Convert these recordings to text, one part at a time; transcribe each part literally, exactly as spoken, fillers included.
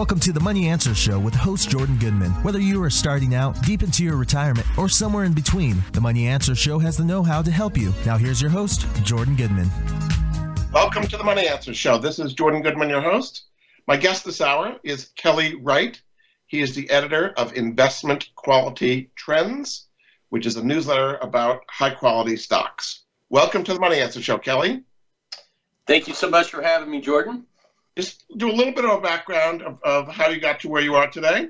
Welcome to The Money Answers Show with host Jordan Goodman. Whether you are starting out, deep into your retirement, or somewhere in between, The Money Answers Show has the know-how to help you. Now here's your host, Jordan Goodman. Welcome to The Money Answers Show. This is Jordan Goodman, your host. My guest this hour is Kelly Wright. He is the editor of Investment Quality Trends, which is a newsletter about high-quality stocks. Welcome to The Money Answers Show, Kelly. Thank you so much for having me, Jordan. Just do a little bit of a background of, of how you got to where you are today.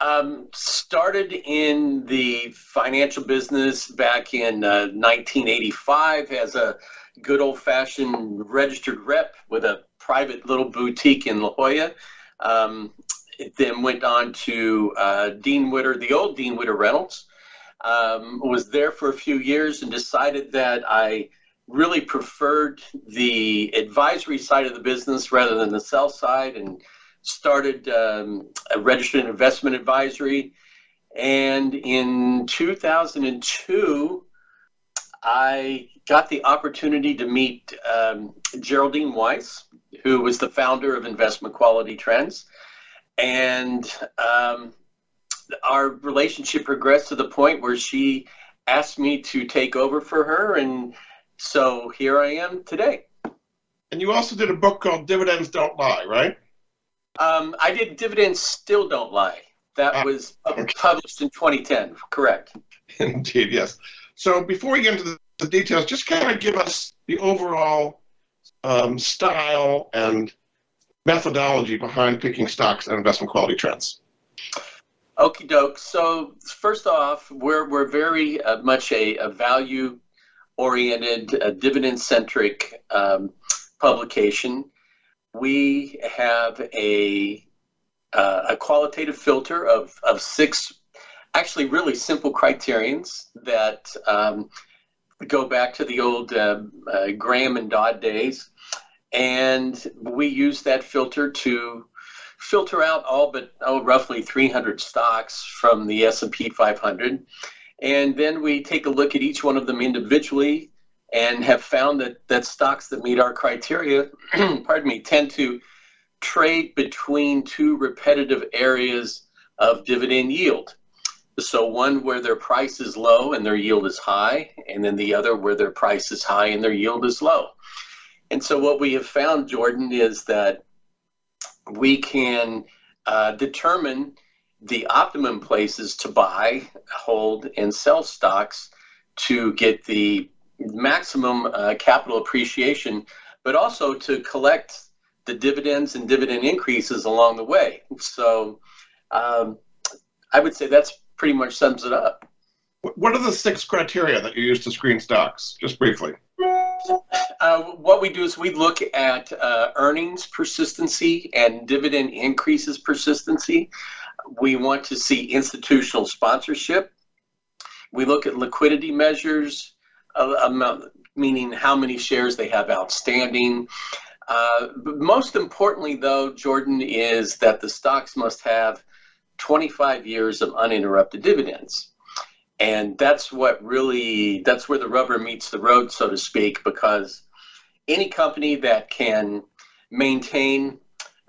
Um, started in the financial business back in uh, nineteen eighty-five as a good old-fashioned registered rep with a private little boutique in La Jolla. Um, then went on to uh, Dean Witter, the old Dean Witter Reynolds. Um, was there for a few years and decided that I really preferred the advisory side of the business rather than the sell side, and started um, a registered investment advisory. And in two thousand two, I got the opportunity to meet um, Geraldine Weiss, who was the founder of Investment Quality Trends. And um, our relationship progressed to the point where she asked me to take over for her, and so here I am today. And you also did a book called Dividends Don't Lie, right? Um, I did Dividends Still Don't Lie. That ah, was okay. published in twenty ten, correct. Indeed, yes. So before we get into the, the details, just kind of give us the overall um, style and methodology behind picking stocks and investment quality trends. Okie doke. So first off, we're we're very uh, much a, a value oriented, uh, dividend-centric um, publication. We have a uh, a qualitative filter of, of six, actually really simple criterions that um, go back to the old uh, uh, Graham and Dodd days. And we use that filter to filter out all but oh, roughly three hundred stocks from the S and P five hundred. And then we take a look at each one of them individually and have found that, that stocks that meet our criteria pardon me, tend to trade between two repetitive areas of dividend yield. So one where their price is low and their yield is high, and then the other where their price is high and their yield is low. And so what we have found, Jordan, is that we can uh, determine the optimum places to buy, hold, and sell stocks to get the maximum uh, capital appreciation, but also to collect the dividends and dividend increases along the way. So um, I would say that's pretty much sums it up. What are the six criteria that you use to screen stocks, just briefly? Uh, what we do is we look at uh, earnings persistency and dividend increases persistency. We want to see institutional sponsorship. We look at liquidity measures, uh, amount, meaning how many shares they have outstanding. Uh, but most importantly, though, Jordan, is that the stocks must have twenty-five years of uninterrupted dividends. And that's what really, that's where the rubber meets the road, so to speak, because any company that can maintain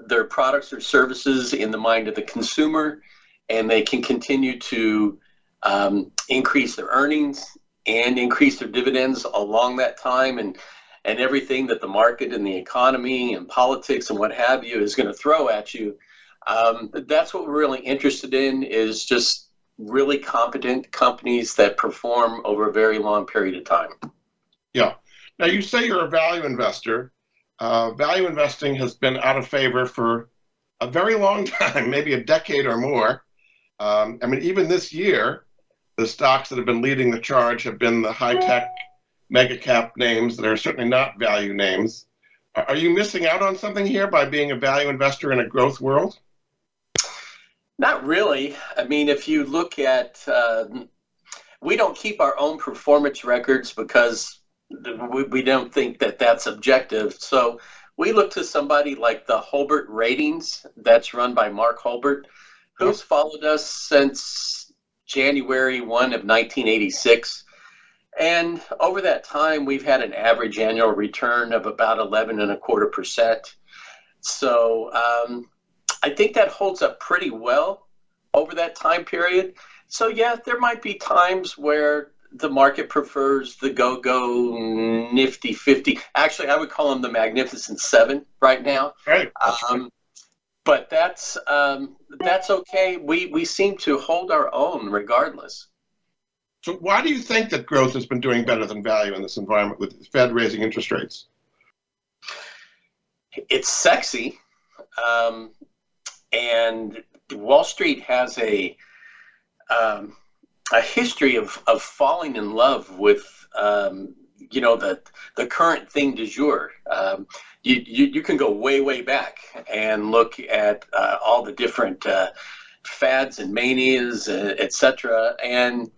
their products or services in the mind of the consumer, and they can continue to um, increase their earnings and increase their dividends along that time, and and everything that the market and the economy and politics and what have you is going to throw at you. Um, that's what we're really interested in, is just really competent companies that perform over a very long period of time. Yeah. Now, you say you're a value investor. Uh, value investing has been out of favor for a very long time, maybe a decade or more. Um, I mean, even this year, the stocks that have been leading the charge have been the high-tech, mega-cap names that are certainly not value names. Are you missing out on something here by being a value investor in a growth world? Not really. I mean, if you look at, uh, we don't keep our own performance records because we don't think that that's objective. So we look to somebody like the Hulbert Ratings, that's run by Mark Hulbert, who's followed us since January first of nineteen eighty-six. And over that time, we've had an average annual return of about eleven and a quarter percent. So um, I think that holds up pretty well over that time period. So yeah, there might be times where the market prefers the go-go nifty fifty. Actually, I would call them the Magnificent Seven right now. Right. Um, but that's um, that's okay. We we seem to hold our own regardless. So why do you think that growth has been doing better than value in this environment with the Fed raising interest rates? It's sexy. Um, and Wall Street has a um, a history of, of falling in love with, um, you know, the the current thing du jour. Um, you, you, you can go way, way back and look at uh, all the different uh, fads and manias, et cetera. And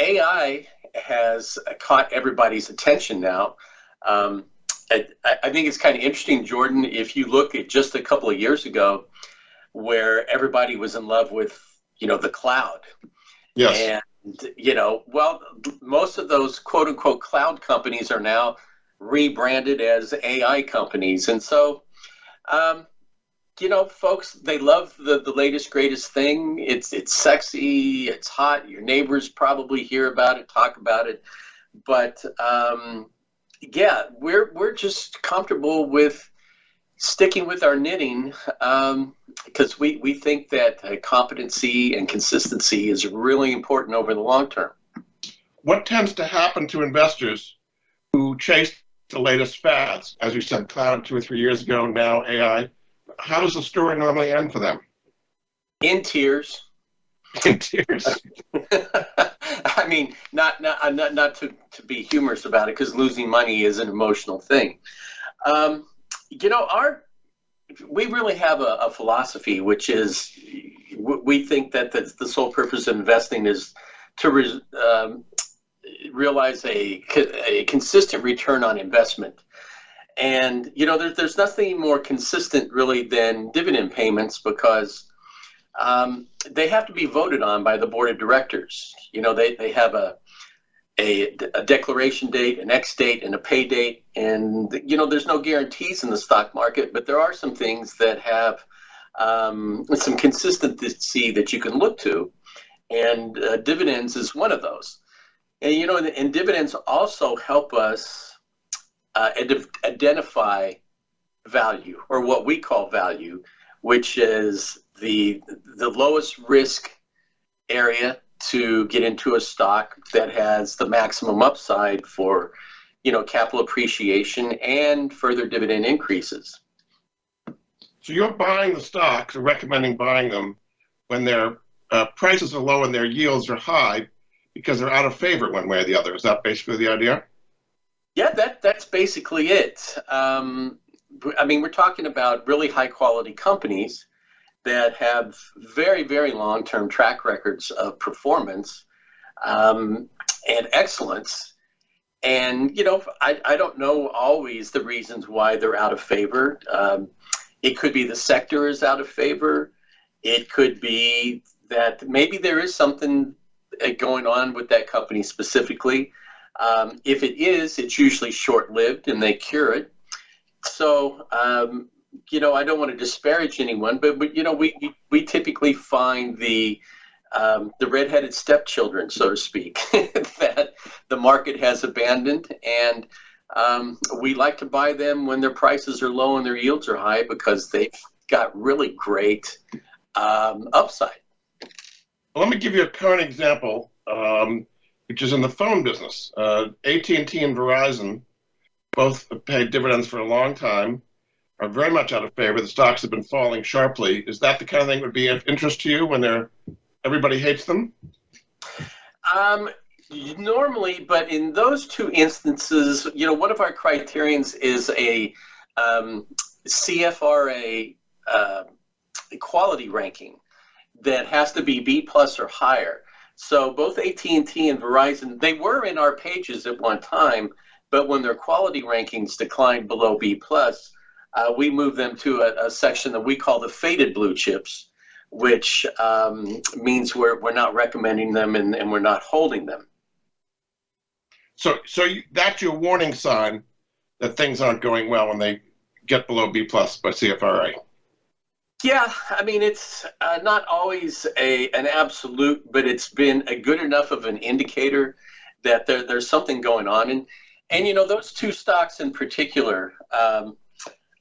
A I has caught everybody's attention now. Um, I, I think it's kind of interesting, Jordan, if you look at just a couple of years ago where everybody was in love with, you know, the cloud. Yes. And, you know, well, most of those quote unquote cloud companies are now rebranded as A I companies. And so, um, you know, folks, they love the, the latest, greatest thing. It's it's sexy. It's hot. Your neighbors probably hear about it, talk about it. But, um, yeah, we're we're just comfortable with sticking with our knitting um, because we, we think that uh, competency and consistency is really important over the long term. What tends to happen to investors who chase the latest fads? As you said, cloud two or three years ago, now A I. How does the story normally end for them? In tears. In tears. I mean, not not not, not to, to be humorous about it, because losing money is an emotional thing. Um, you know, our we really have a, a philosophy, which is we think that the, the sole purpose of investing is to re, um, realize a, a consistent return on investment. And, you know, there, there's nothing more consistent really than dividend payments because um, they have to be voted on by the board of directors. You know, they, they have a, a a declaration date, an X date, and a pay date. And, you know, there's no guarantees in the stock market, but there are some things that have um, some consistency that you can look to. And uh, dividends is one of those. And, you know, and, and dividends also help us Uh, ad- identify value, or what we call value, which is the the lowest risk area to get into a stock that has the maximum upside for, you know, capital appreciation and further dividend increases. So you're buying the stocks or recommending buying them when their uh, prices are low and their yields are high because they're out of favor one way or the other. Is that basically the idea? Yeah, that that's basically it. Um, I mean, we're talking about really high quality companies that have very, very long-term track records of performance um, and excellence. And, you know, I, I don't know always the reasons why they're out of favor. Um, it could be the sector is out of favor. It could be that maybe there is something going on with that company specifically. Um, if it is, it's usually short-lived and they cure it. So, um, you know, I don't want to disparage anyone, but, but you know, we, we, we typically find the um, the redheaded stepchildren, so to speak, that the market has abandoned. And um, we like to buy them when their prices are low and their yields are high because they've got really great um, upside. Well, let me give you a current example. Um... which is in the phone business. Uh, A T and T and Verizon both paid dividends for a long time, are very much out of favor. The stocks have been falling sharply. Is that the kind of thing that would be of interest to you when they're, everybody hates them? Um, normally, but in those two instances, you know, one of our criterions is a um, C F R A uh, quality ranking that has to be B plus or higher. So both A T and T and Verizon, they were in our pages at one time, but when their quality rankings declined below B+, uh, we moved them to a, a section that we call the faded blue chips, which um, means we're we're not recommending them and, and we're not holding them. So so you, that's your warning sign that things aren't going well when they get below B+ by C F R A. Yeah, I mean, it's uh, not always a an absolute, but it's been a good enough of an indicator that there, there's something going on. And, and you know, those two stocks in particular, um,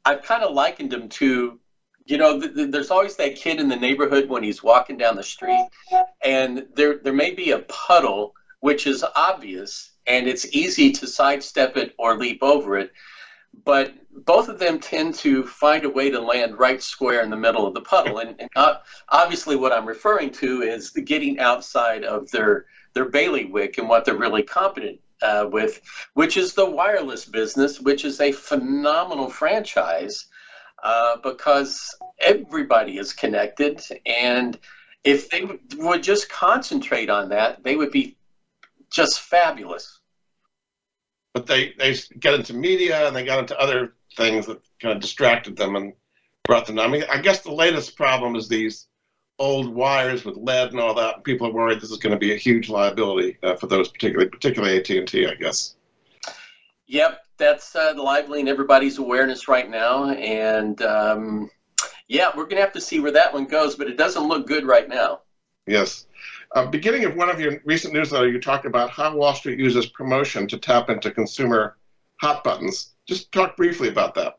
I've kind of likened them to, you know, th- th- there's always that kid in the neighborhood when he's walking down the street, and there there may be a puddle, which is obvious, and it's easy to sidestep it or leap over it. But both of them tend to find a way to land right square in the middle of the puddle. And, and uh, obviously what I'm referring to is the getting outside of their their bailiwick and what they're really competent uh, with, which is the wireless business, which is a phenomenal franchise uh, because everybody is connected. And if they w- would just concentrate on that, they would be just fabulous. But they, they got into media and they got into other things that kind of distracted them and brought them down. I mean, I guess the latest problem is these old wires with lead and all that. People are worried this is going to be a huge liability uh, for those, particularly particularly A T and T, I guess. Yep, that's uh, liveling everybody's awareness right now. And, um, yeah, we're going to have to see where that one goes, but it doesn't look good right now. Yes. Uh, beginning of one of your recent newsletters, you talked about how Wall Street uses promotion to tap into consumer hot buttons. Just talk briefly about that.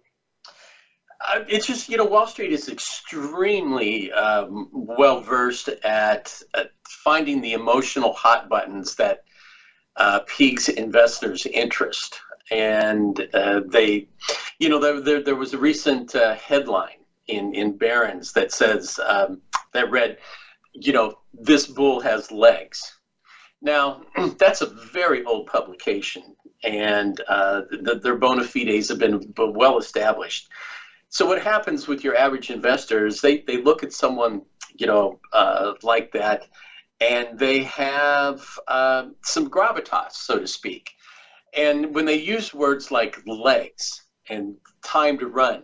Uh, it's just, you know, Wall Street is extremely um, well-versed at, at finding the emotional hot buttons that uh, piques investors' interest. And uh, they, you know, there, there, there was a recent uh, headline in, in Barron's that says, um, that read, you know, this bull has legs. Now, that's a very old publication, and uh, the, their bona fides have been well established. So what happens with your average investor is they, they look at someone, you know, uh, like that, and they have uh, some gravitas, so to speak. And when they use words like legs and time to run,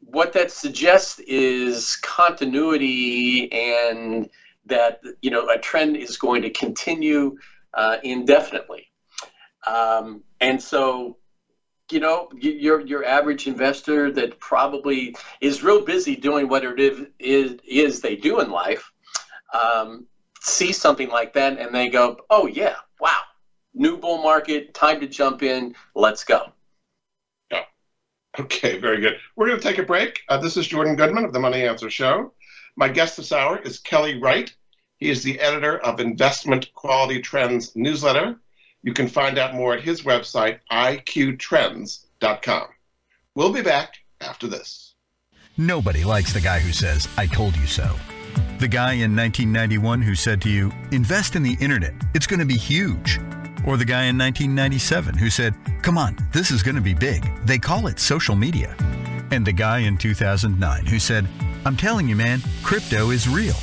what that suggests is continuity and that, you know, a trend is going to continue uh, indefinitely. Um, and so, you know, your your average investor that probably is real busy doing what it is, is they do in life, um, sees something like that and they go, oh, yeah, wow, new bull market, time to jump in, let's go. Okay, very good. We're going to take a break. Uh, this is Jordan Goodman of The Money Answers Show. My guest this hour is Kelly Wright. He is the editor of Investment Quality Trends newsletter. You can find out more at his website, i q trends dot com. We'll be back after this. Nobody likes the guy who says, I told you so. The guy in nineteen ninety-one who said to you, invest in the internet. It's going to be huge. Or the guy in nineteen ninety-seven who said, come on, this is going to be big. They call it social media. And the guy in two thousand nine who said, I'm telling you, man, crypto is real.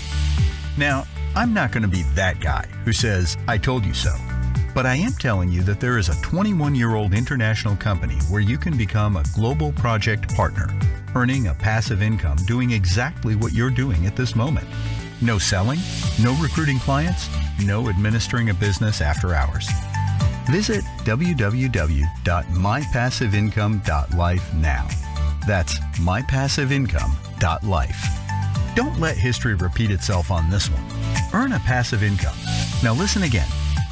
Now, I'm not going to be that guy who says, I told you so. But I am telling you that there is a twenty-one-year-old international company where you can become a global project partner, earning a passive income doing exactly what you're doing at this moment. No selling, no recruiting clients, no administering a business after hours. Visit w w w dot my passive income dot life now. That's my passive income dot life. Don't let history repeat itself on this one. Earn a passive income. Now listen again.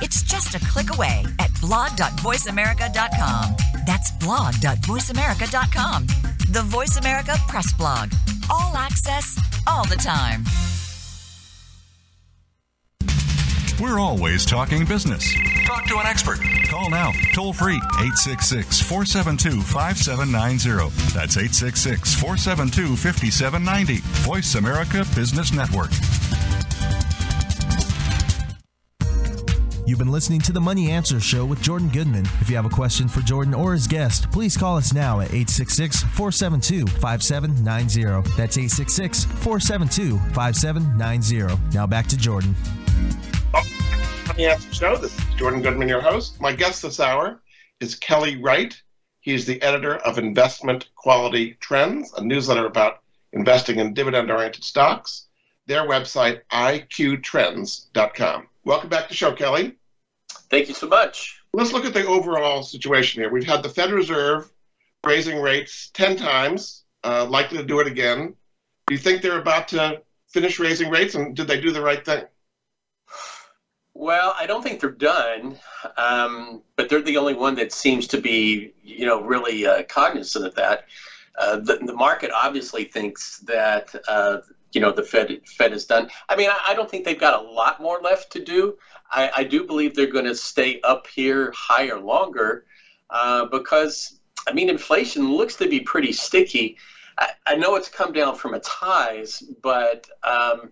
It's just a click away at blog dot voice america dot com. That's blog dot voice america dot com. The Voice America Press Blog. All access, all the time. We're always talking business. Talk to an expert. Call now, toll free, eight six six, four seven two, five seven nine zero. That's eight six six, four seven two, five seven nine zero. Voice America Business Network. You've been listening to The Money Answers Show with Jordan Goodman. If you have a question for Jordan or his guest, please call us now at eight six six, four seven two, five seven nine zero. That's eight six six, four seven two, five seven nine zero. Now back to Jordan. Money Answers Show. This is Jordan Goodman, your host. My guest this hour is Kelly Wright. He's the editor of Investment Quality Trends, a newsletter about investing in dividend-oriented stocks. Their website, I Q trends dot com. Welcome back to the show, Kelly. Thank you so much. Let's look at the overall situation here. We've had the Fed Reserve raising rates ten times, uh, likely to do it again. Do you think they're about to finish raising rates, and did they do the right thing? Well, I don't think they're done, um, but they're the only one that seems to be, you know, really uh, cognizant of that. Uh, the, the market obviously thinks that, uh, you know, the Fed Fed is done. I mean, I, I don't think they've got a lot more left to do. I, I do believe they're going to stay up here higher longer uh, because, I mean, inflation looks to be pretty sticky. I, I know it's come down from its highs, but um,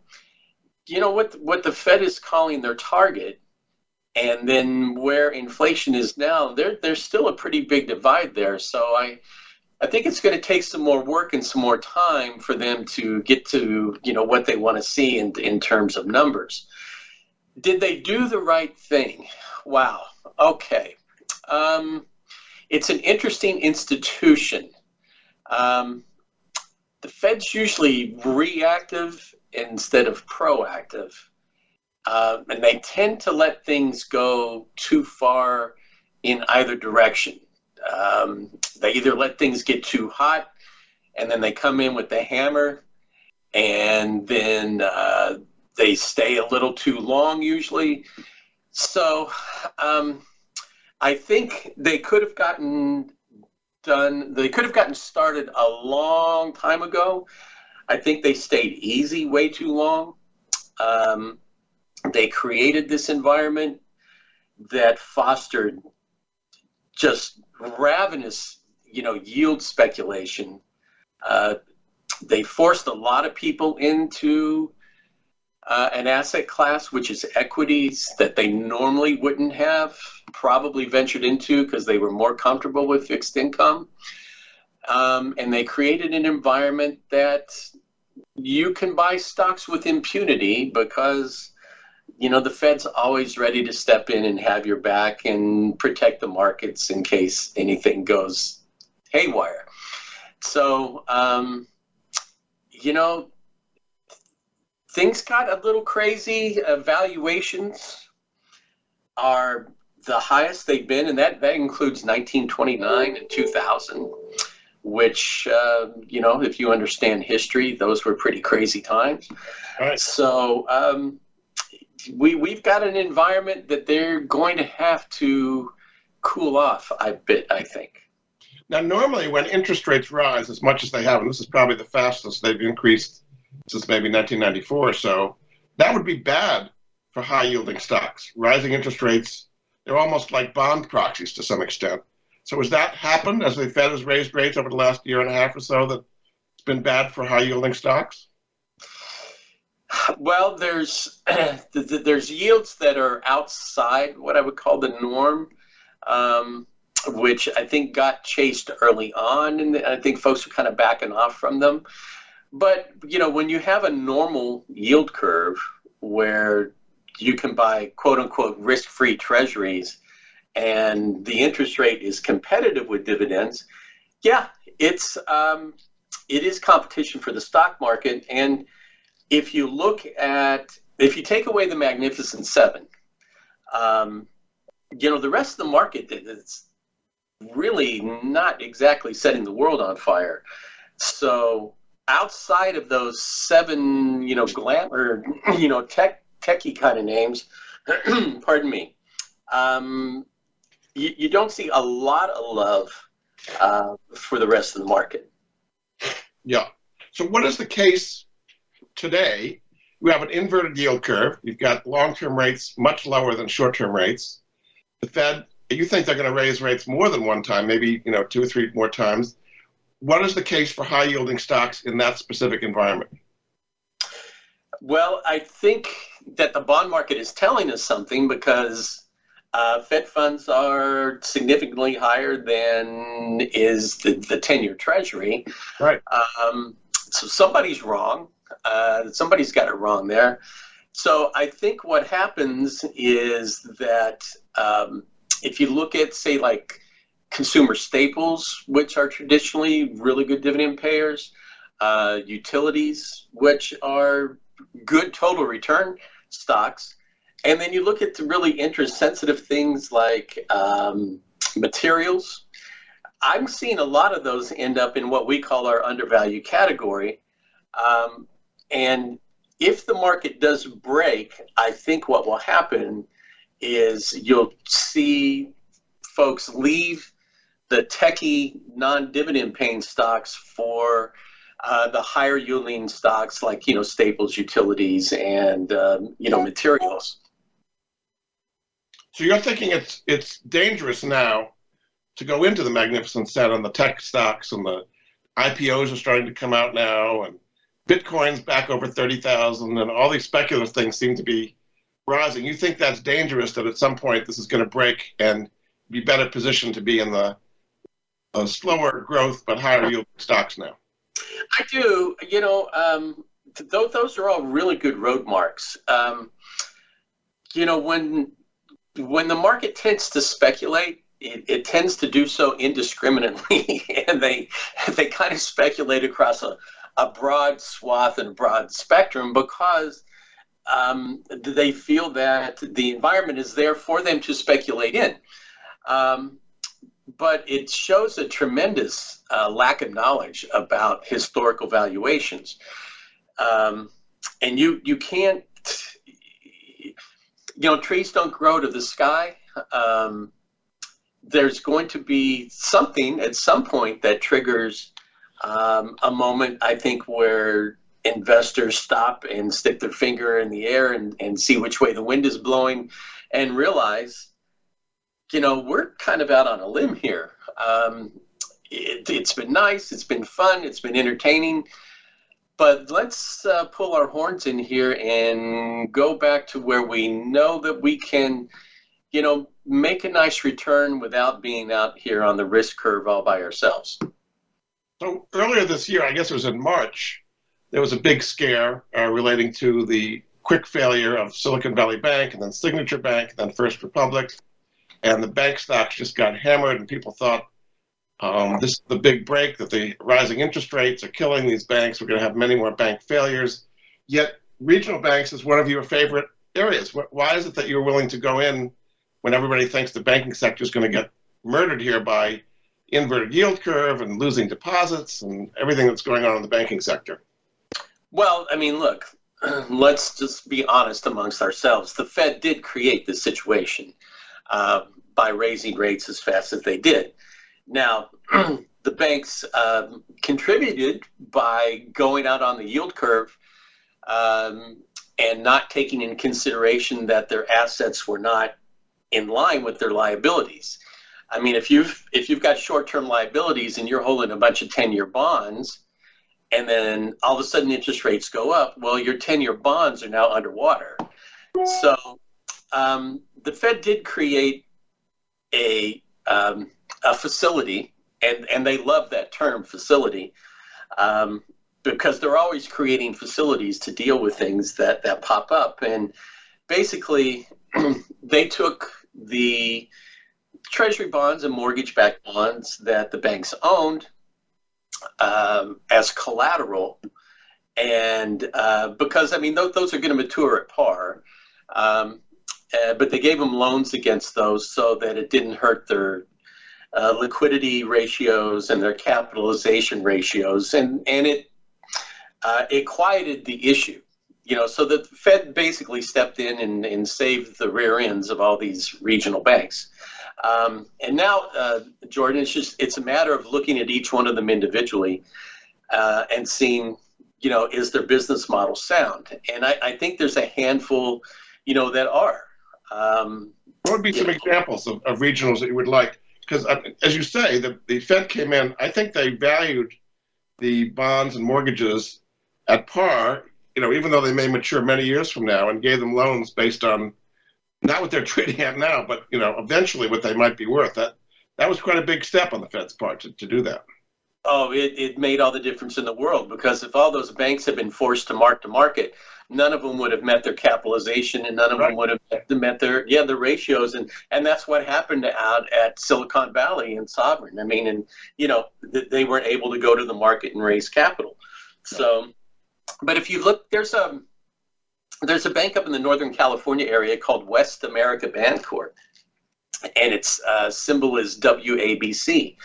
you know what what the Fed is calling their target, and then where inflation is now, there there's still a pretty big divide there. So I I think it's going to take some more work and some more time for them to get to, you know, what they want to see in in terms of numbers. Did they do the right thing? Wow. Okay. Um, it's an interesting institution. Um, the Fed's usually reactive instead of proactive, uh, and they tend to let things go too far in either direction. Um, they either let things get too hot, and then they come in with the hammer, and then uh, they stay a little too long usually. So um, I think they could have gotten done. They could have gotten started a long time ago. I think they stayed easy way too long. Um, they created this environment that fostered just ravenous, you know, yield speculation. Uh, they forced a lot of people into uh, an asset class, which is equities, that they normally wouldn't have probably ventured into because they were more comfortable with fixed income. Um, and they created an environment that you can buy stocks with impunity because, you know, the Fed's always ready to step in and have your back and protect the markets in case anything goes haywire. So, um, you know, things got a little crazy. Uh, valuations are the highest they've been, and that, that includes nineteen twenty-nine and two thousand. Which, uh, you know, if you understand history, those were pretty crazy times. Right. So um, we, we've got an environment that they're going to have to cool off, I bit, I think. Now, normally when interest rates rise as much as they have, and this is probably the fastest they've increased since maybe nineteen ninety-four or so, that would be bad for high-yielding stocks. Rising interest rates, they're almost like bond proxies to some extent. So has that happened as the Fed has raised rates over the last year and a half or so that it's been bad for high-yielding stocks? Well, there's there's yields that are outside what I would call the norm, um, which I think got chased early on, and I think folks are kind of backing off from them. But, you know, when you have a normal yield curve where you can buy, quote-unquote, risk-free treasuries, and the interest rate is competitive with dividends, yeah, it's um, it is competition for the stock market. And if you look at, if you take away the Magnificent Seven, um, you know, the rest of the market is really not exactly setting the world on fire. So outside of those seven, you know, glamour, you know, tech techie kind of names, pardon me, um, You, you don't see a lot of love uh, for the rest of the market. Yeah. So what is the case today? We have an inverted yield curve. You've got long-term rates much lower than short-term rates. The Fed, you think they're going to raise rates more than one time, maybe, you know, two or three more times. What is the case for high-yielding stocks in that specific environment? Well, I think that the bond market is telling us something because Uh, Fed funds are significantly higher than is the, the ten-year Treasury. Right. Um, so somebody's wrong. Uh, somebody's got it wrong there. So I think what happens is that um, if you look at, say, like consumer staples, which are traditionally really good dividend payers, uh, utilities, which are good total return stocks, and then you look at the really interest-sensitive things like um, materials, I'm seeing a lot of those end up in what we call our undervalue category. Um, and if the market does break, I think what will happen is you'll see folks leave the techie non-dividend paying stocks for uh, the higher yielding stocks like, you know, staples, utilities, and, um, you know, materials. So you're thinking it's it's dangerous now to go into the Magnificent Seven, the tech stocks, and the I P Os are starting to come out now, and Bitcoin's back over thirty thousand, and all these speculative things seem to be rising. You think that's dangerous, that at some point this is going to break and be better positioned to be in the uh, slower growth but higher yield stocks now? I do. You know, um, th- those are all really good road marks. Um, you know, when when the market tends to speculate, It, it tends to do so indiscriminately, and they they kind of speculate across a, a broad swath and broad spectrum because um, they feel that the environment is there for them to speculate in. Um, but it shows a tremendous uh, lack of knowledge about historical valuations. Um, and you, you can't, you know, trees don't grow to the sky. Um, there's going to be something at some point that triggers um, a moment, I think, where investors stop and stick their finger in the air and, and see which way the wind is blowing and realize, you know, we're kind of out on a limb here. Um, it, it's been nice. It's been fun. It's been entertaining. But let's uh, pull our horns in here and go back to where we know that we can, you know, make a nice return without being out here on the risk curve all by ourselves. So earlier this year, I guess it was in March, there was a big scare uh, relating to the quick failure of Silicon Valley Bank and then Signature Bank and then First Republic. And the bank stocks just got hammered, and people thought um, this is the big break, that the rising interest rates are killing these banks. We're going to have many more bank failures. Yet regional banks is one of your favorite areas. Why is it that you're willing to go in when everybody thinks the banking sector is going to get murdered here by inverted yield curve and losing deposits and everything that's going on in the banking sector? Well, I mean, look, let's just be honest amongst ourselves. The Fed did create this situation uh, by raising rates as fast as they did. Now, the banks um, contributed by going out on the yield curve um, and not taking in consideration that their assets were not in line with their liabilities. I mean, if you've if you've got short-term liabilities and you're holding a bunch of ten-year bonds, and then all of a sudden interest rates go up, well, your ten-year bonds are now underwater. So um, the Fed did create a um, a facility, and, and they love that term, facility, um, because they're always creating facilities to deal with things that, that pop up. And basically, they took the treasury bonds and mortgage-backed bonds that the banks owned um, as collateral. And uh, because, I mean, th- those are going to mature at par. Um, uh, but they gave them loans against those so that it didn't hurt their uh, liquidity ratios and their capitalization ratios. And, and it, uh, it quieted the issue. You know, so the Fed basically stepped in and, and saved the rear ends of all these regional banks. Um, and now, uh, Jordan, it's just it's a matter of looking at each one of them individually uh, and seeing, you know, is their business model sound? And I, I think there's a handful, you know, that are. Um, what would be some know. examples of, of regionals that you would like? Because uh, as you say, the, the Fed came in, I think they valued the bonds and mortgages at par, you know, even though they may mature many years from now, and gave them loans based on not what they're trading at now, but, you know, eventually what they might be worth. That that was quite a big step on the Fed's part to, to do that. Oh, it, it made all the difference in the world, because if all those banks had been forced to mark to market, none of them would have met their capitalization, and none of right. them would have met, met their yeah the ratios, and and that's what happened out at Silicon Valley and Sovereign. I mean, and you know they weren't able to go to the market and raise capital. So, but if you look, there's a there's a bank up in the Northern California area called West America Bancorp, and its uh, symbol is W A B C.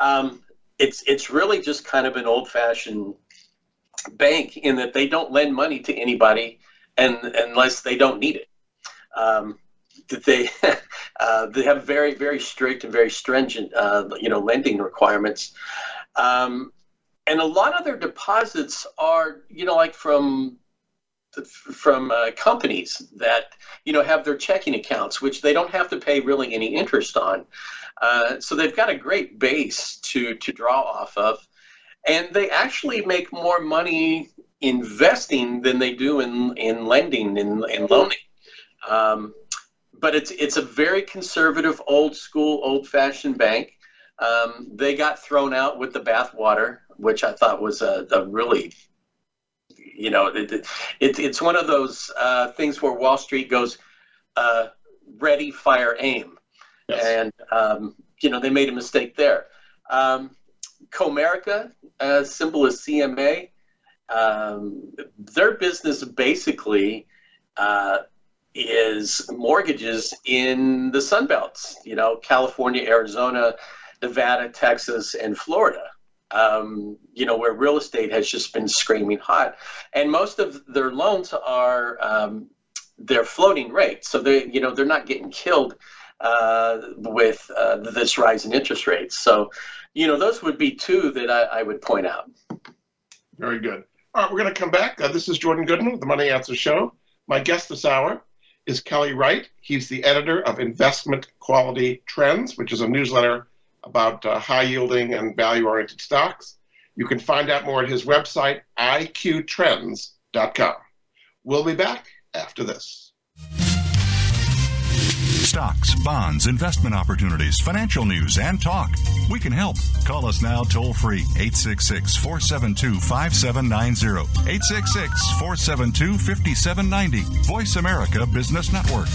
Um, it's it's really just kind of an old-fashioned bank in that they don't lend money to anybody, and unless they don't need it. Um, they uh, they have very very strict and very stringent uh, you know lending requirements, um, and a lot of their deposits are you know like from from uh, companies that you know have their checking accounts, which they don't have to pay really any interest on. Uh, so they've got a great base to to draw off of. And they actually make more money investing than they do in, in lending and in, in loaning. Um, but it's it's a very conservative, old school, old fashioned bank. Um, they got thrown out with the bathwater, which I thought was a, a really, you know, it, it, it's one of those uh, things where Wall Street goes, uh, ready, fire, aim. Yes. And, um, you know, they made a mistake there. Um, Comerica, uh, symbol is C M A. Um, their business basically uh, is mortgages in the Sunbelts, you know, California, Arizona, Nevada, Texas, and Florida, um, you know, where real estate has just been screaming hot. And most of their loans are, um, they're floating rate. So they, you know, they're not getting killed uh, with uh, this rise in interest rates. So, you know, those would be two that I, I would point out. Very good. All right, we're going to come back. Uh, this is Jordan Goodman with the Money Answers Show. My guest this hour is Kelly Wright. He's the editor of Investment Quality Trends, which is a newsletter about uh, high-yielding and value-oriented stocks. You can find out more at his website, I Q trends dot com. We'll be back after this. Stocks, bonds, investment opportunities, financial news, and talk. We can help. Call us now toll-free, eight six six, four seven two, five seven nine zero, eight six six, four seven two, five seven nine zero. Voice America Business Network.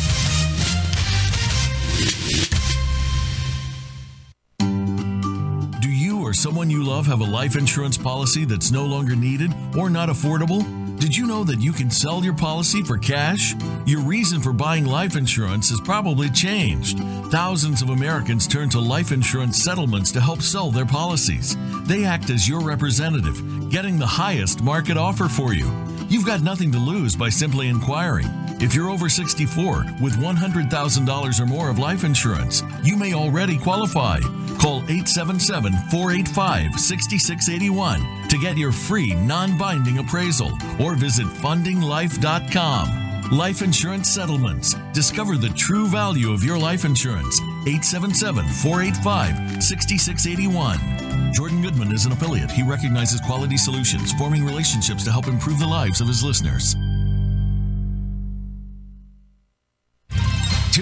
Do you or someone you love have a life insurance policy that's no longer needed or not affordable? Did you know that you can sell your policy for cash? Your reason for buying life insurance has probably changed. Thousands of Americans turn to life insurance settlements to help sell their policies. They act as your representative, getting the highest market offer for you. You've got nothing to lose by simply inquiring. If you're over sixty-four with one hundred thousand dollars or more of life insurance, you may already qualify. Call eight seven seven, four eight five, six six eight one to get your free non-binding appraisal or visit funding life dot com. Life Insurance Settlements. Discover the true value of your life insurance. eight seven seven, four eight five, six six eight one. Jordan Goodman is an affiliate. He recognizes quality solutions, forming relationships to help improve the lives of his listeners.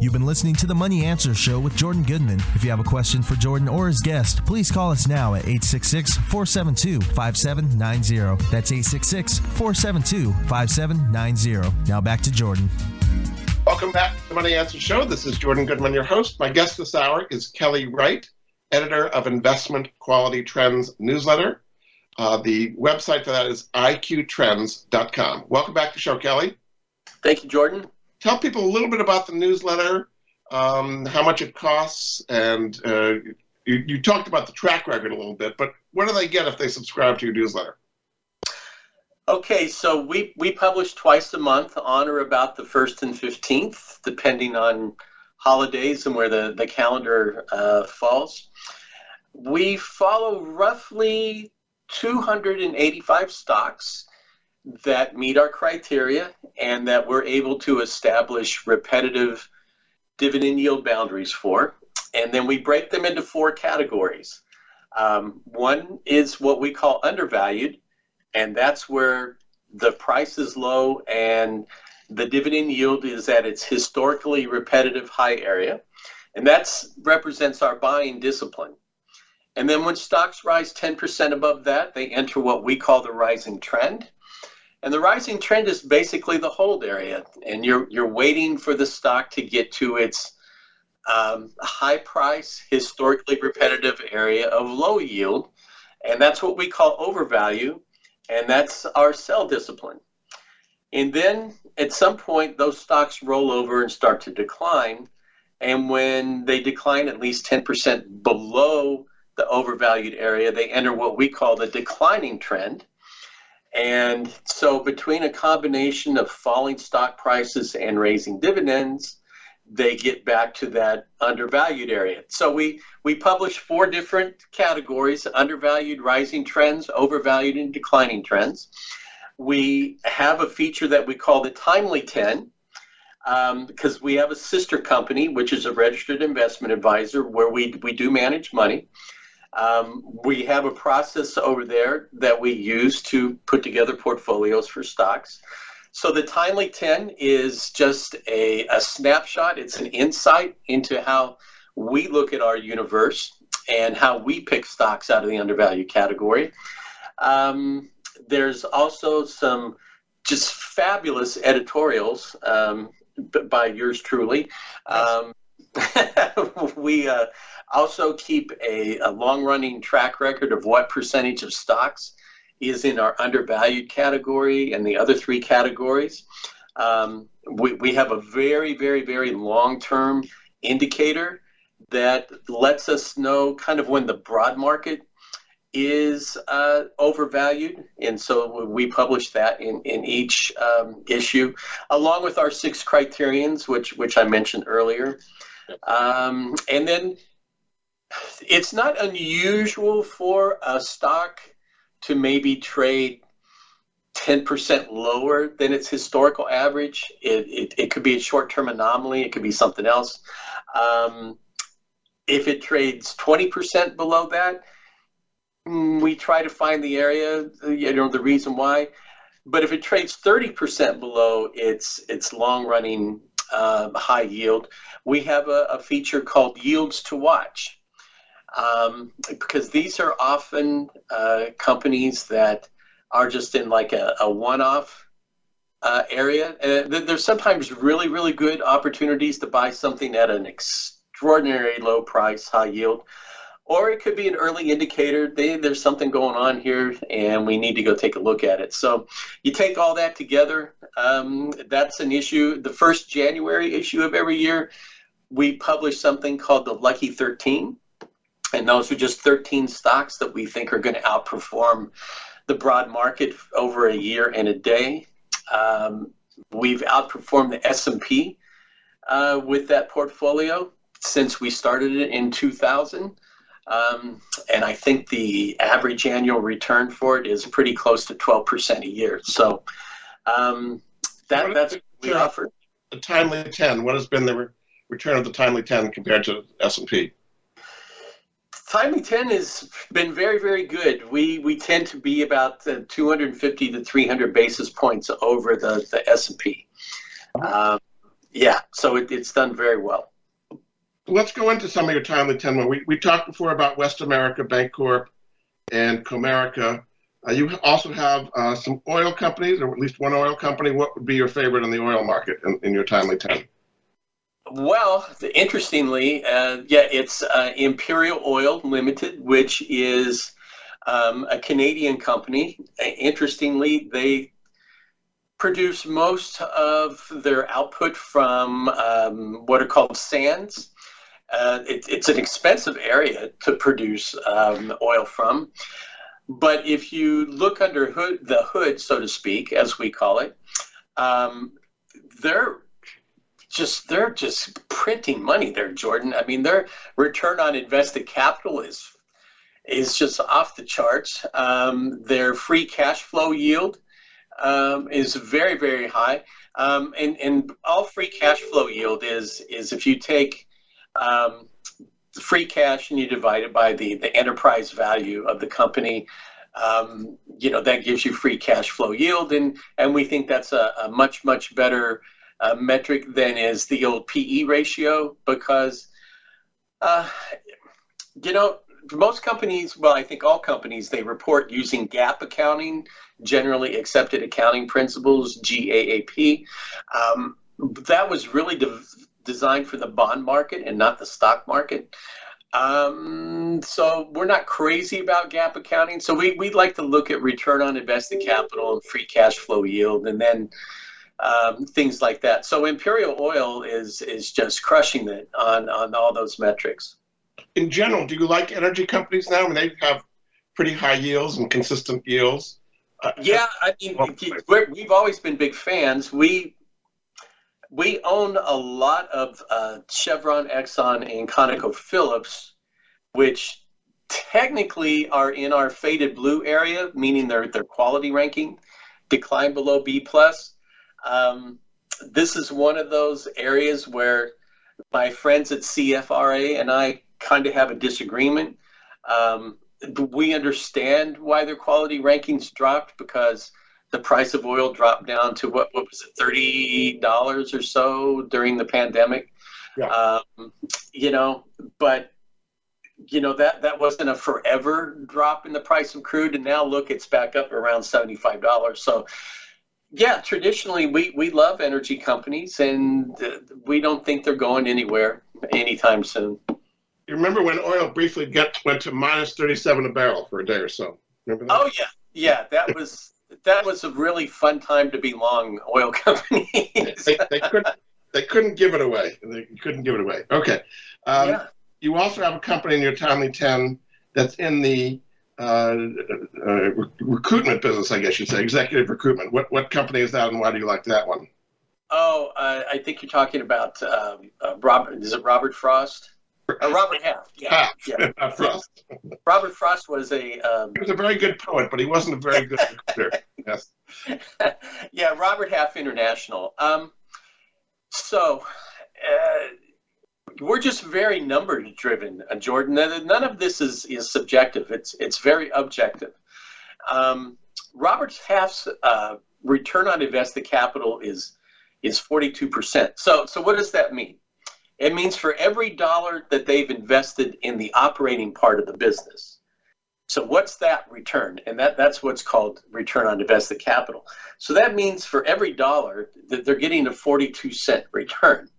You've been listening to The Money Answers Show with Jordan Goodman. If you have a question for Jordan or his guest, please call us now at eight six six, four seven two, five seven nine zero. That's eight six six, four seven two, five seven nine zero. Now back to Jordan. Welcome back to The Money Answers Show. This is Jordan Goodman, your host. My guest this hour is Kelly Wright, editor of Investment Quality Trends newsletter. Uh, the website for that is I Q trends dot com. Welcome back to the show, Kelly. Thank you, Jordan. Tell people a little bit about the newsletter, um, how much it costs, and uh, you, you talked about the track record a little bit, but what do they get if they subscribe to your newsletter? Okay, so we, we publish twice a month on or about the first and fifteenth, depending on holidays and where the, the calendar uh, falls. We follow roughly two hundred eighty-five stocks that meet our criteria and that we're able to establish repetitive dividend yield boundaries for. And then we break them into four categories. Um, one is what we call undervalued, and that's where the price is low and the dividend yield is at its historically repetitive high area. And that represents our buying discipline. And then when stocks rise ten percent above that, they enter what we call the rising trend. And the rising trend is basically the hold area. And you're you're waiting for the stock to get to its um, high price, historically repetitive area of low yield. And that's what we call overvalue. And that's our sell discipline. And then at some point, those stocks roll over and start to decline. And when they decline at least ten percent below the overvalued area, they enter what we call the declining trend. And so between a combination of falling stock prices and raising dividends, they get back to that undervalued area. So we, we publish four different categories: undervalued, rising trends, overvalued, and declining trends. We have a feature that we call the Timely ten, um, because we have a sister company, which is a registered investment advisor, where we, we do manage money. Um, we have a process over there that we use to put together portfolios for stocks. So the Timely ten is just a, a snapshot. It's an insight into how we look at our universe and how we pick stocks out of the undervalued category. Um, There's also some just fabulous editorials um, by yours truly. Um, we uh, also keep a, a long-running track record of what percentage of stocks is in our undervalued category and the other three categories. Um, we, we have a very, very, very long-term indicator that lets us know kind of when the broad market is uh, overvalued, and so we publish that in in each um, issue, along with our six criterions, which which I mentioned earlier. Um, and then it's not unusual for a stock to maybe trade ten percent lower than its historical average. It it, it could be a short-term anomaly. It could be something else. Um, if it trades twenty percent below that, we try to find the area, you know, the reason why. But if it trades thirty percent below its its long-running uh, high yield, we have a, a feature called Yields to Watch, um, because these are often uh, companies that are just in like a, a one-off uh, area. And there's sometimes really, really good opportunities to buy something at an extraordinary low price, high yield. Or it could be an early indicator, they, there's something going on here and we need to go take a look at it. So you take all that together, um, that's an issue. The first January issue of every year, we publish something called the Lucky thirteen. And those are just thirteen stocks that we think are gonna outperform the broad market over a year and a day. Um, we've outperformed the S and P uh, with that portfolio since we started it in two thousand. Um, and I think the average annual return for it is pretty close to twelve percent a year. So um, that, that's what we offer. The Timely ten, what has been the re- return of the Timely ten compared to S and P? Timely ten has been very, very good. We we tend to be about the two hundred fifty to three hundred basis points over the, the S and P. Um, yeah, so it, it's done very well. Let's go into some of your Timely ten. We we talked before about West America Bancorp and Comerica. Uh, you also have uh, some oil companies, or at least one oil company. What would be your favorite in the oil market in, in your Timely ten? Well, interestingly, uh, yeah, it's uh, Imperial Oil Limited, which is um, a Canadian company. Interestingly, they produce most of their output from um, what are called sands. Uh, it, it's an expensive area to produce um, oil from, but if you look under hood, the hood, so to speak, as we call it, um, they're just they're just printing money there, Jordan. I mean, their return on invested capital is is just off the charts. Um, their free cash flow yield um, is very, very high. Um, and, and all free cash flow yield is, is if you take um, the free cash and you divide it by the, the enterprise value of the company, um, you know, that gives you free cash flow yield. And, and we think that's a, a much, much better uh, metric than is the old P E ratio because, uh, you know, most companies, well, I think all companies, they report using GAAP accounting, generally accepted accounting principles, G A A P. Um, that was really de- designed for the bond market and not the stock market. Um, so we're not crazy about GAAP accounting. So we, we'd like to look at return on invested capital and free cash flow yield and then um, things like that. So Imperial Oil is is just crushing it on, on all those metrics. In general, do you like energy companies now? I mean, they have pretty high yields and consistent yields. Uh, yeah, I mean, we're, we've always been big fans. We we own a lot of uh, Chevron, Exxon, and ConocoPhillips, which technically are in our faded blue area, meaning their their quality ranking declined below B plus. Um, this is one of those areas where my friends at C F R A and I kind of have a disagreement. Um, we understand why their quality rankings dropped because the price of oil dropped down to what, what was it, thirty dollars or so during the pandemic. Yeah. Um, you know, but you know, that, that wasn't a forever drop in the price of crude. And now look, it's back up around seventy-five dollars. So yeah, traditionally we, we love energy companies and we don't think they're going anywhere anytime soon. You remember when oil briefly got, went to minus thirty-seven a barrel for a day or so? Remember that? Oh yeah, yeah. That was that was a really fun time to be long oil companies. they, they couldn't they couldn't give it away. They couldn't give it away. Okay. Um, yeah. You also have a company in your Timely ten that's in the uh, uh, recruitment business, I guess you'd say, executive recruitment. What what company is that, and why do you like that one? Oh, uh, I think you're talking about um, uh, Robert. Is it Robert Frost? Uh, Robert Half, yeah, Half. yeah. Not Frost. Robert Frost was a... Um, he was a very good poet, but he wasn't a very good recruiter. Yes. Yeah, Robert Half International. Um, so, uh, we're just very number-driven, uh, Jordan. None of this is, is subjective. It's it's very objective. Um, Robert Half's uh, return on invested capital is is forty-two percent. So, so what does that mean? It means for every dollar that they've invested in the operating part of the business. So what's that return? And that, that's what's called return on invested capital. So that means for every dollar that they're getting a forty-two cent return,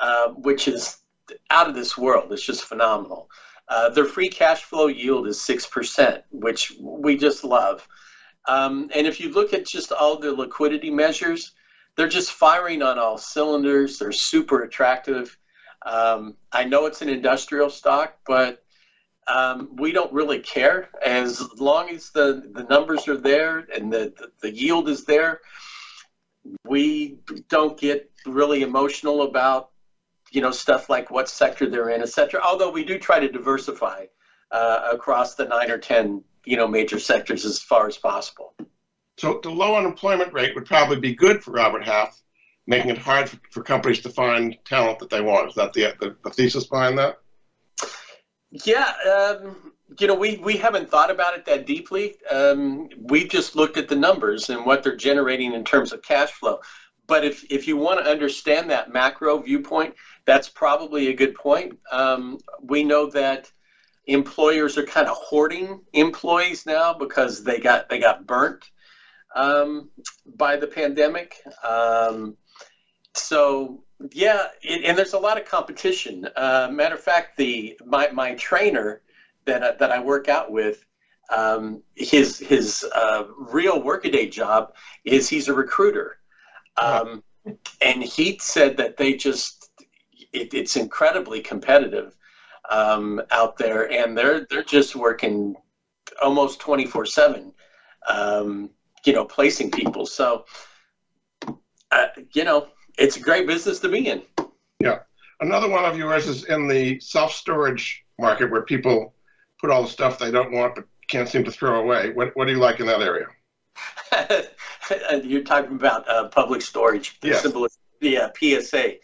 uh, which is out of this world. It's just phenomenal. Uh, their free cash flow yield is six percent, which we just love. Um, and if you look at just all the liquidity measures, they're just firing on all cylinders. They're super attractive. Um, I know it's an industrial stock, but um, we don't really care. As long as the, the numbers are there and the, the, the yield is there, we don't get really emotional about, you know, stuff like what sector they're in, et cetera. Although we do try to diversify uh, across the nine or ten, you know, major sectors as far as possible. So the low unemployment rate would probably be good for Robert Half, making it hard for, for companies to find talent that they want. Is that the, the, the thesis behind that? Yeah, um, you know, we, we haven't thought about it that deeply. Um, we've just looked at the numbers and what they're generating in terms of cash flow. But if, if you want to understand that macro viewpoint, that's probably a good point. Um, we know that employers are kind of hoarding employees now because they got they got burnt. Um, by the pandemic. Um, so yeah, it, and there's a lot of competition. Uh, matter of fact, the my, my trainer that I, that I work out with, um, his his uh, real workaday job is he's a recruiter, um, and he said that they just it, it's incredibly competitive um, out there, and they're they're just working almost twenty-four seven. You know, placing people. So, uh, you know, it's a great business to be in. Yeah. Another one of yours is in the self-storage market where people put all the stuff they don't want but can't seem to throw away. What what do you like in that area? You're talking about uh, public storage. The yes. symbol is the uh, P S A.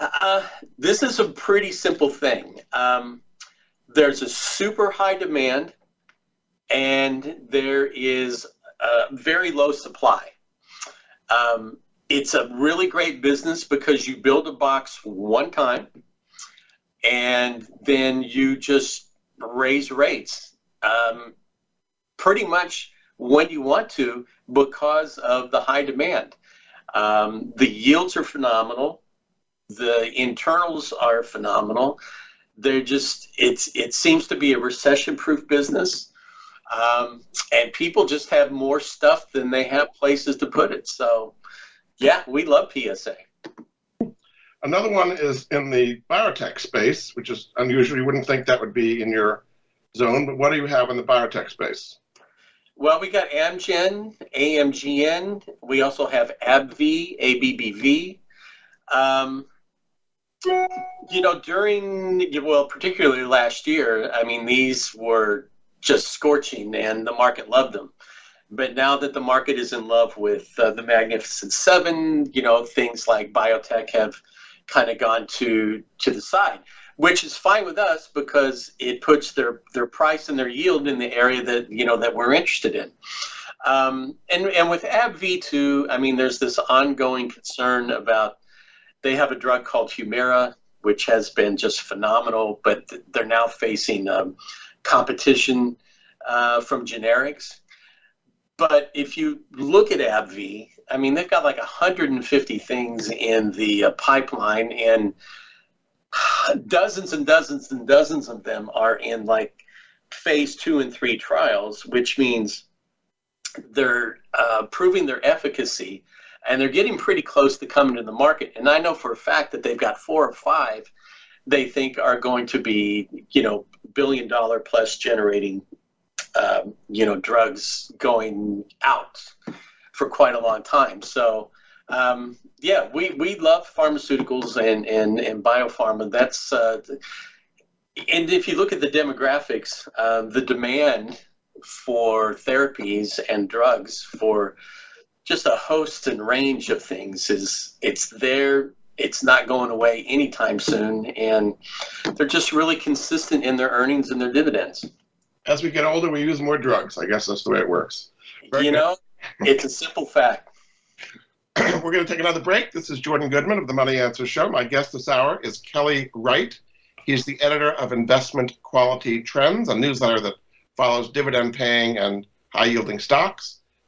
Uh, this is a pretty simple thing. Um, there's a super high demand, and there is a very low supply. Um, it's a really great business because you build a box one time, and then you just raise rates um, pretty much when you want to because of the high demand. Um, the yields are phenomenal. The internals are phenomenal. They're just, it's it seems to be a recession-proof business. Um, and people just have more stuff than they have places to put it. So, yeah, we love P S A. Another one is in the biotech space, which is unusual. You wouldn't think that would be in your zone, but what do you have in the biotech space? Well, we got Amgen, A M G N. We also have AbbVie, A B B V. Um, you know, during, well, particularly last year, I mean, these were just scorching and the market loved them. But now that the market is in love with uh, the Magnificent Seven, you know, things like biotech have kind of gone to, to the side, which is fine with us because it puts their, their price and their yield in the area that, you know, that we're interested in. Um, and, and with AbbVie too, I mean, there's this ongoing concern about, they have a drug called Humira, which has been just phenomenal, but they're now facing um, competition uh, from generics. But if you look at AbbVie, I mean, they've got like one hundred fifty things in the uh, pipeline, and dozens and dozens and dozens of them are in like phase two and three trials, which means they're uh, proving their efficacy. And they're getting pretty close to coming to the market. And I know for a fact that they've got four or five they think are going to be, you know, billion dollar plus generating, um, you know, drugs going out for quite a long time. So, um, yeah, we, we love pharmaceuticals and, and, and biopharma. That's uh, and if you look at the demographics, uh, the demand for therapies and drugs for just a host and range of things is it's there. It's not going away anytime soon. And they're just really consistent in their earnings and their dividends. As we get older, we use more drugs. I guess that's the way it works. Very you good. know, it's a simple fact. We're going to take another break. This is Jordan Goodman of The Money Answers Show. My guest this hour is Kelly Wright. He's the editor of Investment Quality Trends, a newsletter that follows dividend paying and high yielding stocks.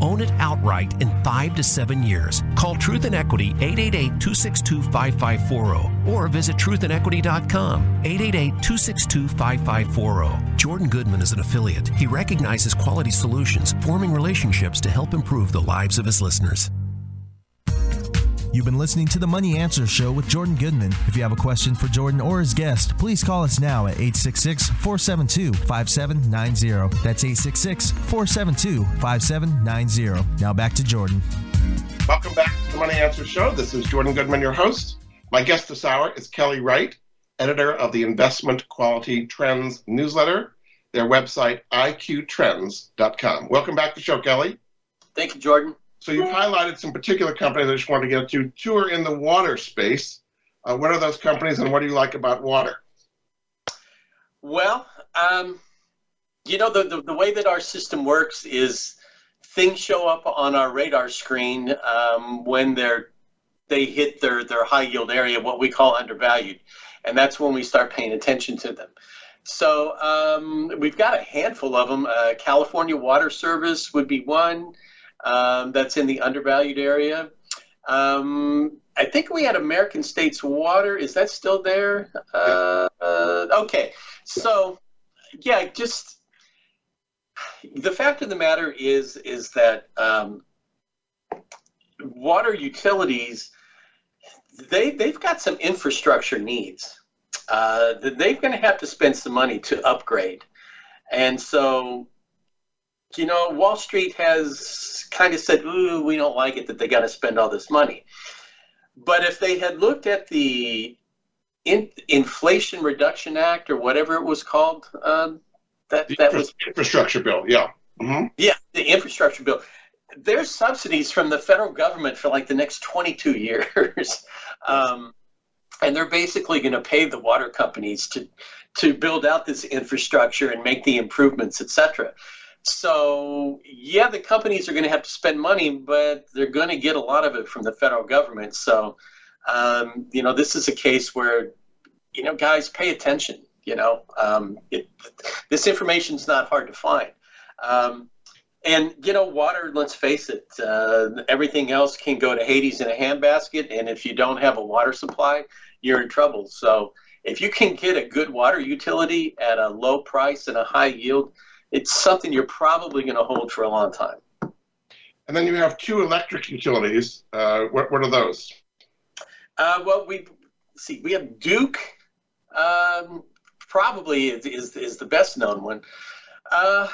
Own it outright in five to seven years. Call Truth in Equity, eight eight eight, two six two, five five four zero, or visit truth in equity dot com, eight eight eight, two six two, five five four zero. Jordan Goodman is an affiliate. He recognizes quality solutions, forming relationships to help improve the lives of his listeners. You've been listening to The Money Answers Show with Jordan Goodman. If you have a question for Jordan or his guest, please call us now at eight six six, four seven two, five seven nine zero. That's eight six six, four seven two, five seven nine zero. Now back to Jordan. Welcome back to The Money Answers Show. This is Jordan Goodman, your host. My guest this hour is Kelly Wright, editor of the Investment Quality Trends newsletter, their website, I Q trends dot com. Welcome back to the show, Kelly. Thank you, Jordan. So you've highlighted some particular companies I just wanted to get to. Two are in the water space. Uh, what are those companies and what do you like about water? Well, um, you know, the, the, the way that our system works is things show up on our radar screen um, when they're they hit their, their high yield area, what we call undervalued. And that's when we start paying attention to them. So um, we've got a handful of them. Uh, California Water Service would be one um, that's in the undervalued area. Um, I think we had American States Water. Is that still there? Uh, uh, okay. So, yeah, just the fact of the matter is, is that um, water utilities, they, they've got some infrastructure needs. Uh, they're going to have to spend some money to upgrade. And so, you know, Wall Street has kind of said, ooh, we don't like it that they got to spend all this money. But if they had looked at the in- Inflation Reduction Act or whatever it was called, um, that, that infra- was... Infrastructure bill, yeah. Mm-hmm. Yeah, the infrastructure bill. There's subsidies from the federal government for like the next twenty-two years. um, and they're basically going to pay the water companies to to build out this infrastructure and make the improvements, et cetera. So, yeah, the companies are going to have to spend money, but they're going to get a lot of it from the federal government. So, um, you know, this is a case where, you know, guys, pay attention. You know, um, it, this information's not hard to find. Um, and, you know, water, let's face it, uh, everything else can go to Hades in a handbasket. And if you don't have a water supply, you're in trouble. So if you can get a good water utility at a low price and a high yield, it's something you're probably going to hold for a long time. And then you have two electric utilities. Uh, what, what are those? Uh, well, we see we have Duke. Um, probably is, is is the best known one. Uh,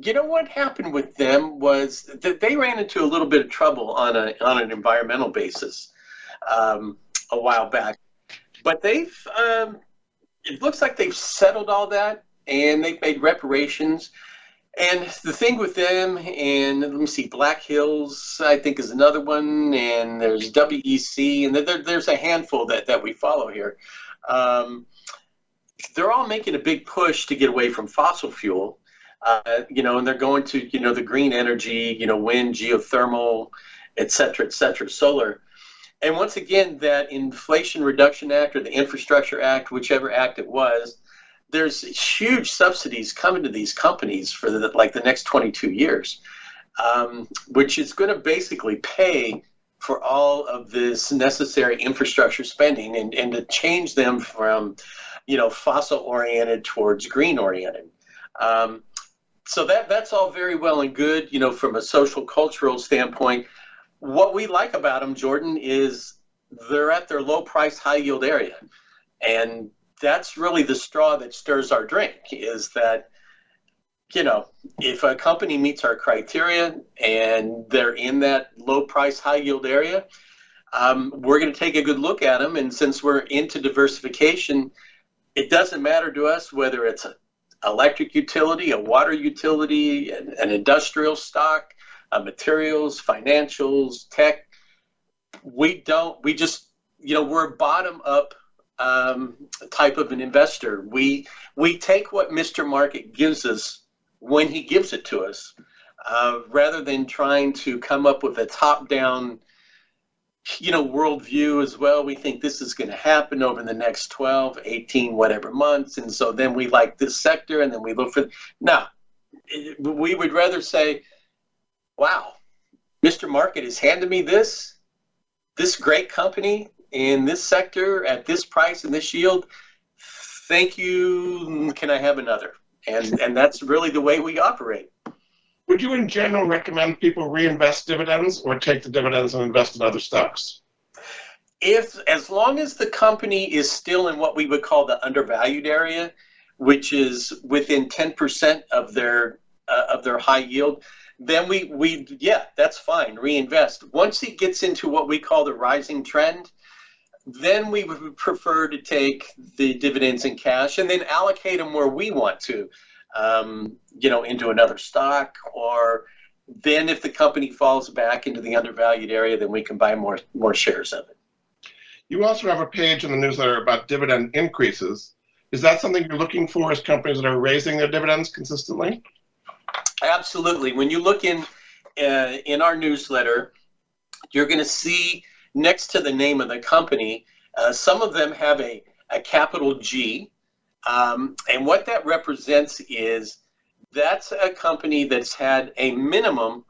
you know what happened with them was that they ran into a little bit of trouble on a on an environmental basis um, a while back. But they've um, it looks like they've settled all that. And they've made reparations. And the thing with them, and let me see, Black Hills, I think, is another one. And there's W E C, and there, there's a handful that, that we follow here. Um, they're all making a big push to get away from fossil fuel, uh, you know, and they're going to, you know, the green energy, you know, wind, geothermal, et cetera, et cetera, solar. And once again, that Inflation Reduction Act or the Infrastructure Act, whichever act it was, there's huge subsidies coming to these companies for the, like the next twenty-two years, um, which is going to basically pay for all of this necessary infrastructure spending and, and to change them from, you know, fossil oriented towards green oriented. Um, so that that's all very well and good, you know, from a social cultural standpoint. What we like about them, Jordan, is they're at their low price, high yield area. And that's really the straw that stirs our drink, is that, you know, if a company meets our criteria and they're in that low price, high yield area, um, we're going to take a good look at them. And since we're into diversification, it doesn't matter to us whether it's an electric utility, a water utility, an, an industrial stock, uh, materials, financials, tech. We don't, we just, you know, we're bottom up um type of an investor. We we take what Mister Market gives us when he gives it to us, uh rather than trying to come up with a top-down, you know, worldview as well. We think this is going to happen over the next twelve, eighteen, whatever months, and so then we like this sector and then we look for no we would rather say, wow, Mister Market has handed me this this great company in this sector at this price and this yield. Thank you. Can I have another? And and that's really the way we operate. Would you in general recommend people reinvest dividends or take the dividends and invest in other stocks? If, as long as the company is still in what we would call the undervalued area, which is within ten percent of their uh, of their high yield, then we, we, yeah, that's fine, reinvest. Once it gets into what we call the rising trend, then we would prefer to take the dividends in cash and then allocate them where we want to, um, you know, into another stock. Or then if the company falls back into the undervalued area, then we can buy more, more shares of it. You also have a page in the newsletter about dividend increases. Is that something you're looking for as companies that are raising their dividends consistently? Absolutely. When you look in uh, in our newsletter, you're going to see next to the name of the company, uh, some of them have a, a capital G. Um, and what that represents is that's a company that's had a minimum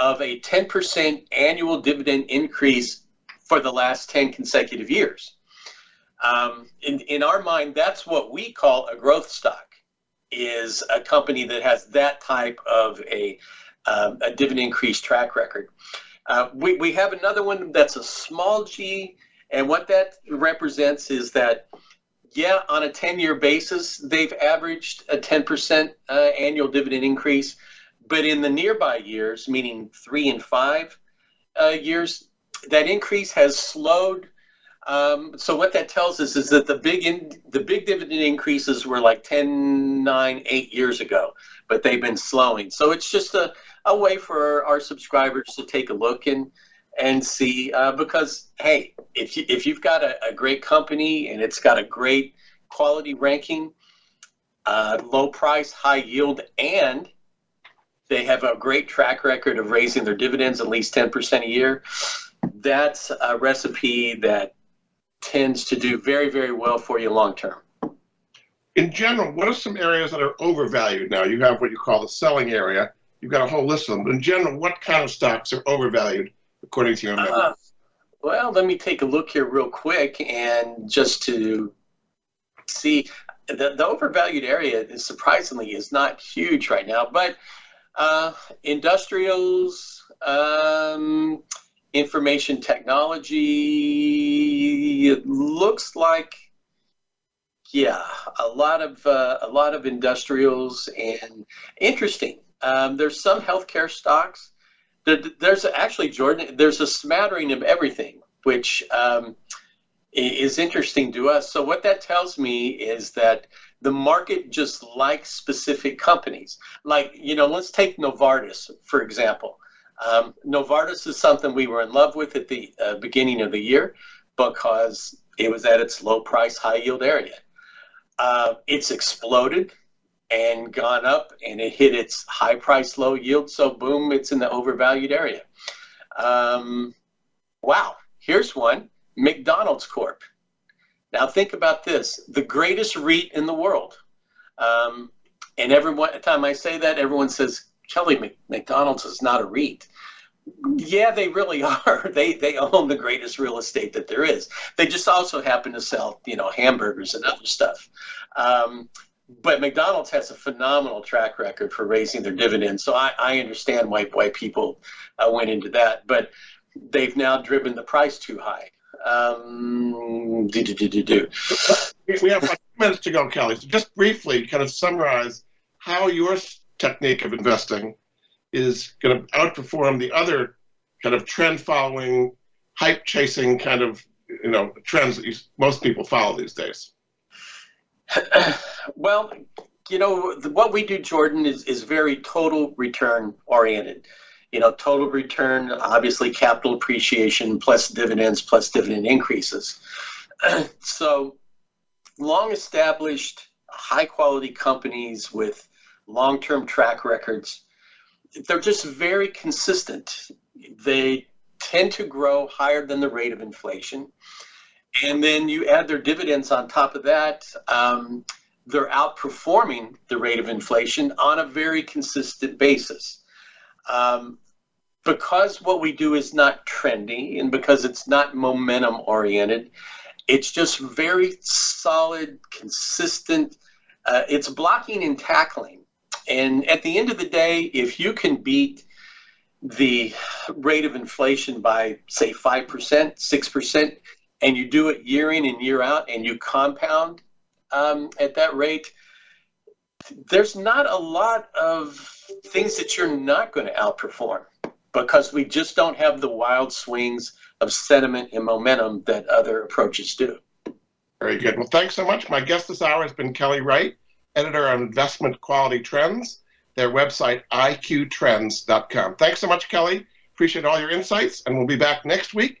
of a ten percent annual dividend increase for the last ten consecutive years. Um, in, in our mind, that's what we call a growth stock, is a company that has that type of a, um, a dividend increase track record. Uh, we, we have another one that's a small G, and what that represents is that, yeah, on a ten-year basis, they've averaged a ten percent uh, annual dividend increase, but in the nearby years, meaning three and five uh, years, that increase has slowed. Um, so what that tells us is that the big in, the big dividend increases were like ten, nine, eight years ago, but they've been slowing. So it's just a, a way for our subscribers to take a look and and see, uh, because, hey, if, you, if you've got a, a great company and it's got a great quality ranking, uh, low price, high yield, and they have a great track record of raising their dividends at least ten percent a year, that's a recipe that tends to do very, very well for you long term. In general, what are some areas that are overvalued now? You have what you call the selling area. You've got a whole list of them. In general, what kind of stocks are overvalued according to your memory? Uh, well, let me take a look here real quick and just to see. The, the overvalued area, is surprisingly, is not huge right now, but uh, industrials, um, information technology, it looks like, yeah, a lot of uh, a lot of industrials and interesting. Um, there's some healthcare stocks. There, there's actually, Jordan, there's a smattering of everything, which um, is interesting to us. So what that tells me is that the market just likes specific companies. Like, you know, let's take Novartis, for example. Um, Novartis is something we were in love with at the uh, beginning of the year because it was at its low price, high yield area. Uh, it's exploded and gone up, and it hit its high price, low yield. So boom, it's in the overvalued area. Um, wow, here's one, McDonald's Corp. Now think about this, the greatest REIT in the world. Um, and every time I say that, everyone says, Kelly, McDonald's is not a REIT. Yeah, they really are. They they own the greatest real estate that there is. They just also happen to sell, you know, hamburgers and other stuff. Um, but McDonald's has a phenomenal track record for raising their dividends. So I, I understand why, why people uh, went into that. But they've now driven the price too high. Um, do, do, do, do, do. We have like two minutes to go, Kelly. So just briefly kind of summarize how your technique of investing is going to outperform the other kind of trend-following, hype-chasing kind of, you know, trends that you, most people follow these days. Well, you know, the, what we do, Jordan, is, is very total return-oriented. You know, total return, obviously capital appreciation plus dividends plus dividend increases. So long-established, high-quality companies with long-term track records, they're just very consistent. They tend to grow higher than the rate of inflation. And then you add their dividends on top of that, um, they're outperforming the rate of inflation on a very consistent basis. Um, because what we do is not trendy and because it's not momentum oriented, it's just very solid, consistent. Uh, it's blocking and tackling. And at the end of the day, if you can beat the rate of inflation by, say, five percent, six percent, and you do it year in and year out, and you compound um, at that rate, there's not a lot of things that you're not going to outperform because we just don't have the wild swings of sentiment and momentum that other approaches do. Very good. Well, thanks so much. My guest this hour has been Kelly Wright, editor on Investment Quality Trends, their website, I Q trends dot com. Thanks so much, Kelly. Appreciate all your insights, and we'll be back next week